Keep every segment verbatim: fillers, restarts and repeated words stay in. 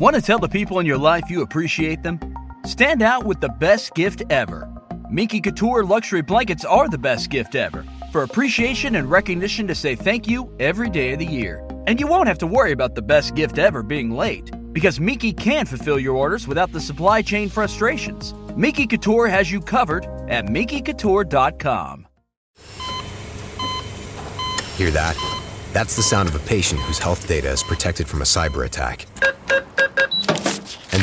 Want to tell the people in your life you appreciate them? Stand out with the best gift ever. Minky Couture luxury blankets are the best gift ever, for appreciation and recognition to say thank you every day of the year. And you won't have to worry about the best gift ever being late, because Minky can fulfill your orders without the supply chain frustrations. Minky Couture has you covered at minky couture dot com. Hear that? That's the sound of a patient whose health data is protected from a cyber attack. And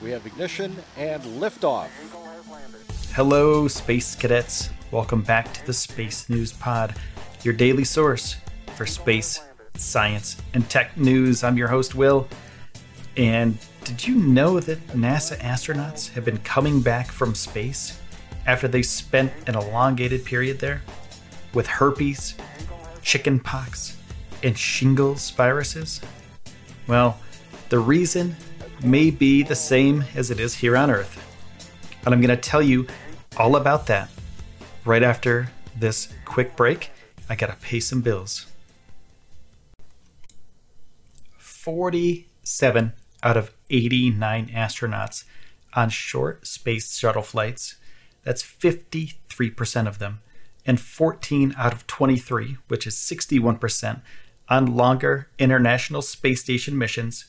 We have ignition and liftoff. Hello, space cadets. Welcome back to the Space News Pod, your daily source for space, science, and tech news. I'm your host, Will. And did you know that NASA astronauts have been coming back from space after they spent an elongated period there with herpes, chicken pox, and shingles viruses? Well, the reason may be the same as it is here on Earth. And I'm going to tell you all about that right after this quick break. I got to pay some bills. forty-seven out of eighty-nine astronauts on short space shuttle flights. That's fifty-three percent of them. And fourteen out of twenty-three, which is sixty-one percent, on longer International Space Station missions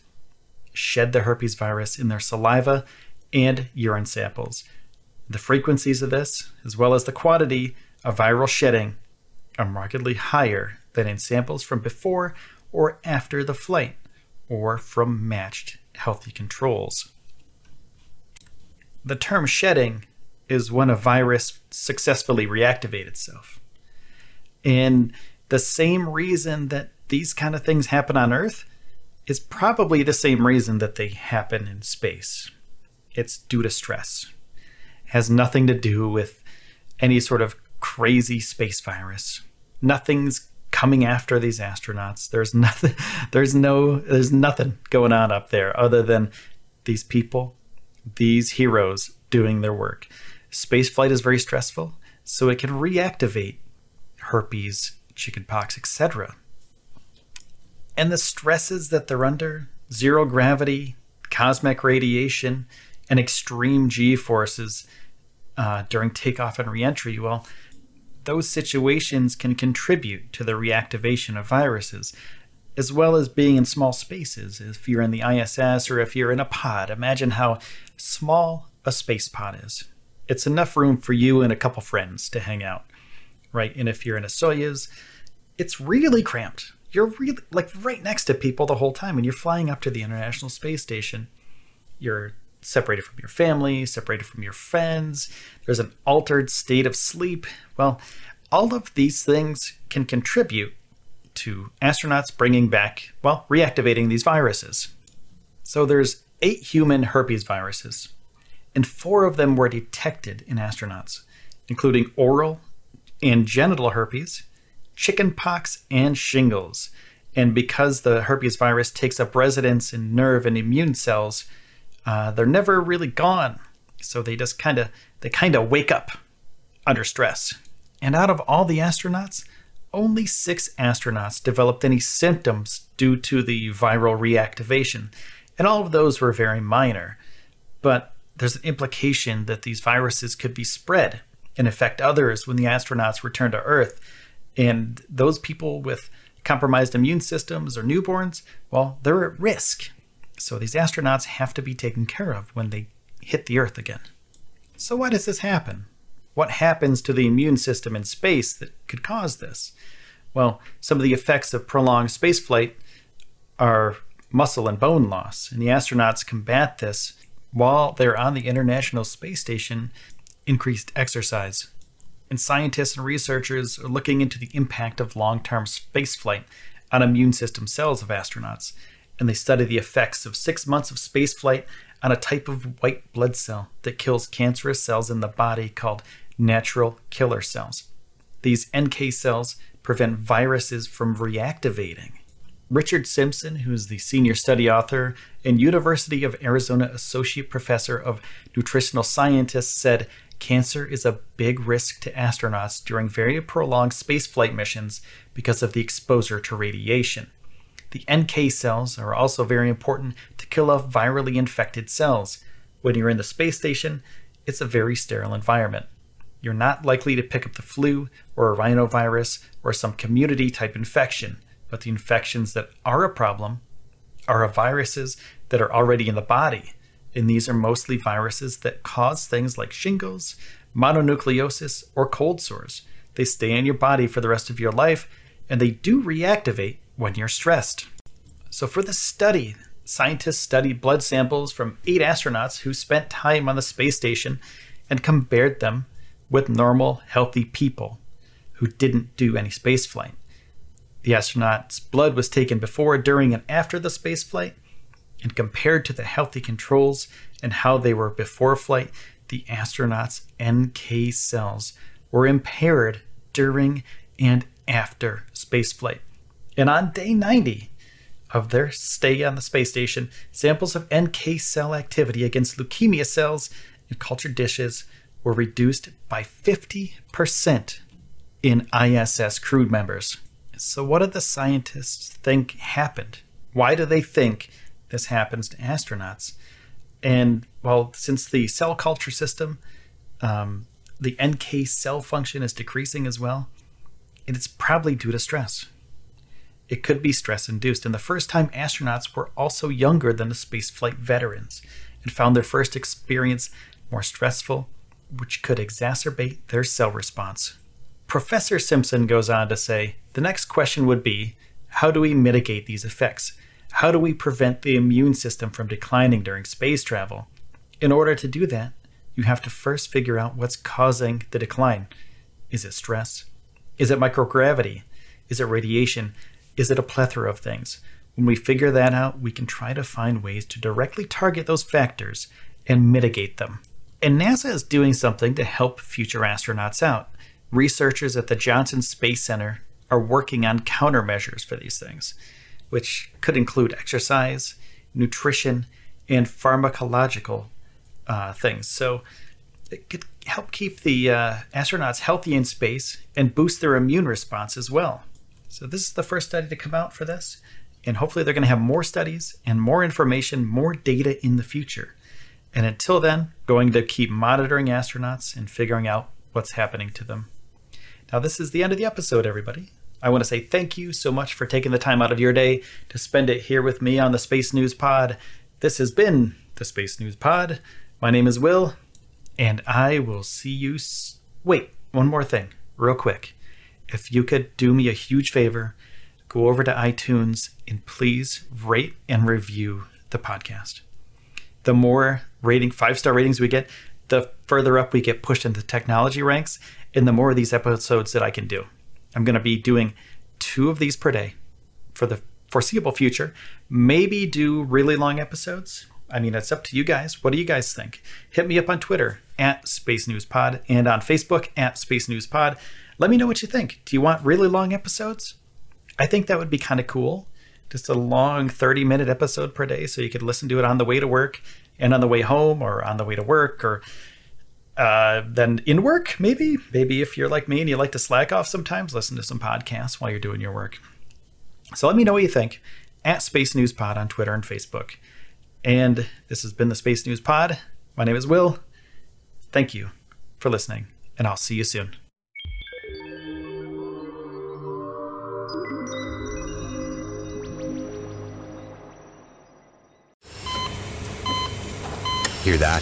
shed the herpes virus in their saliva and urine samples. The frequencies of this, as well as the quantity of viral shedding, are markedly higher than in samples from before or after the flight, or from matched healthy controls. The term shedding is when a virus successfully reactivates itself. And the same reason that these kind of things happen on Earth is probably the same reason that they happen in space. It's due to stress. It has nothing to do with any sort of crazy space virus. Nothing's coming after these astronauts. There's nothing, there's no, there's nothing going on up there other than these people, these heroes doing their work. Space flight is very stressful, so it can reactivate herpes, chickenpox, et cetera. And the stresses that they're under, zero gravity, cosmic radiation, and extreme G-forces uh, during takeoff and reentry, well, those situations can contribute to the reactivation of viruses, as well as being in small spaces. If you're in the I S S or if you're in a pod, imagine how small a space pod is. It's enough room for you and a couple friends to hang out, right? And if you're in a Soyuz, it's really cramped. You're really like right next to people the whole time. When you're flying up to the International Space Station, you're separated from your family, separated from your friends. There's an altered state of sleep. Well, all of these things can contribute to astronauts bringing back, well, reactivating these viruses. So there's eight human herpes viruses, and four of them were detected in astronauts, including oral and genital herpes, chickenpox, and shingles. And because the herpes virus takes up residence in nerve and immune cells, uh, they're never really gone. So they just kind of they kind of wake up under stress. And out of all the astronauts, only six astronauts developed any symptoms due to the viral reactivation. And all of those were very minor. But there's an implication that these viruses could be spread and affect others when the astronauts return to Earth. And those people with compromised immune systems or newborns, well, they're at risk. So these astronauts have to be taken care of when they hit the Earth again. So why does this happen? What happens to the immune system in space that could cause this? Well, some of the effects of prolonged spaceflight are muscle and bone loss, and the astronauts combat this while they're on the International Space Station. Increased exercise. And scientists and researchers are looking into the impact of long-term spaceflight on immune system cells of astronauts. And they study the effects of six months of spaceflight on a type of white blood cell that kills cancerous cells in the body called natural killer cells. These N K cells prevent viruses from reactivating. Richard Simpson, who's the senior study author and University of Arizona Associate Professor of Nutritional Sciences, said, "Cancer is a big risk to astronauts during very prolonged spaceflight missions because of the exposure to radiation. The N K cells are also very important to kill off virally infected cells. When you're in the space station, it's a very sterile environment. You're not likely to pick up the flu or a rhinovirus or some community type infection, but the infections that are a problem are viruses that are already in the body. And these are mostly viruses that cause things like shingles, mononucleosis, or cold sores. They stay in your body for the rest of your life, and they do reactivate when you're stressed." So for this study, scientists studied blood samples from eight astronauts who spent time on the space station and compared them with normal, healthy people who didn't do any spaceflight. The astronauts' blood was taken before, during, and after the spaceflight, and compared to the healthy controls and how they were before flight, the astronauts' N K cells were impaired during and after spaceflight. And on day ninety of their stay on the space station, samples of N K cell activity against leukemia cells in culture dishes were reduced by fifty percent in I S S crew members. So what do the scientists think happened? Why do they think this happens to astronauts? And well, since the cell culture system, um, the N K cell function is decreasing as well, and it's probably due to stress. It could be stress-induced. And the first time astronauts were also younger than the spaceflight veterans and found their first experience more stressful, which could exacerbate their cell response. Professor Simpson goes on to say, "The next question would be, how do we mitigate these effects? How do we prevent the immune system from declining during space travel? In order to do that, you have to first figure out what's causing the decline. Is it stress? Is it microgravity? Is it radiation? Is it a plethora of things? When we figure that out, we can try to find ways to directly target those factors and mitigate them." And NASA is doing something to help future astronauts out. Researchers at the Johnson Space Center are working on countermeasures for these things, which could include exercise, nutrition, and pharmacological uh, things. So it could help keep the uh, astronauts healthy in space and boost their immune response as well. So this is the first study to come out for this, and hopefully they're going to have more studies and more information, more data in the future. And until then, going to keep monitoring astronauts and figuring out what's happening to them. Now, this is the end of the episode, everybody. I want to say thank you so much for taking the time out of your day to spend it here with me on the Space News Pod. This has been the Space News Pod. My name is Will, and I will see you... S- Wait, one more thing, real quick. If you could do me a huge favor, go over to iTunes and please rate and review the podcast. The more rating, five-star ratings we get, the further up we get pushed in the technology ranks, and the more of these episodes that I can do. I'm going to be doing two of these per day for the foreseeable future. Maybe do really long episodes. I mean, it's up to you guys. What do you guys think? Hit me up on Twitter at Space News Pod and on Facebook at Space News Pod. Let me know what you think. Do you want really long episodes? I think that would be kind of cool. Just a long thirty minute episode per day, so you could listen to it on the way to work and on the way home, or on the way to work, or Uh, then in work, maybe. Maybe if you're like me and you like to slack off sometimes, listen to some podcasts while you're doing your work. So let me know what you think at Space News Pod on Twitter and Facebook. And this has been the Space News Pod. My name is Will. Thank you for listening, and I'll see you soon. Hear that?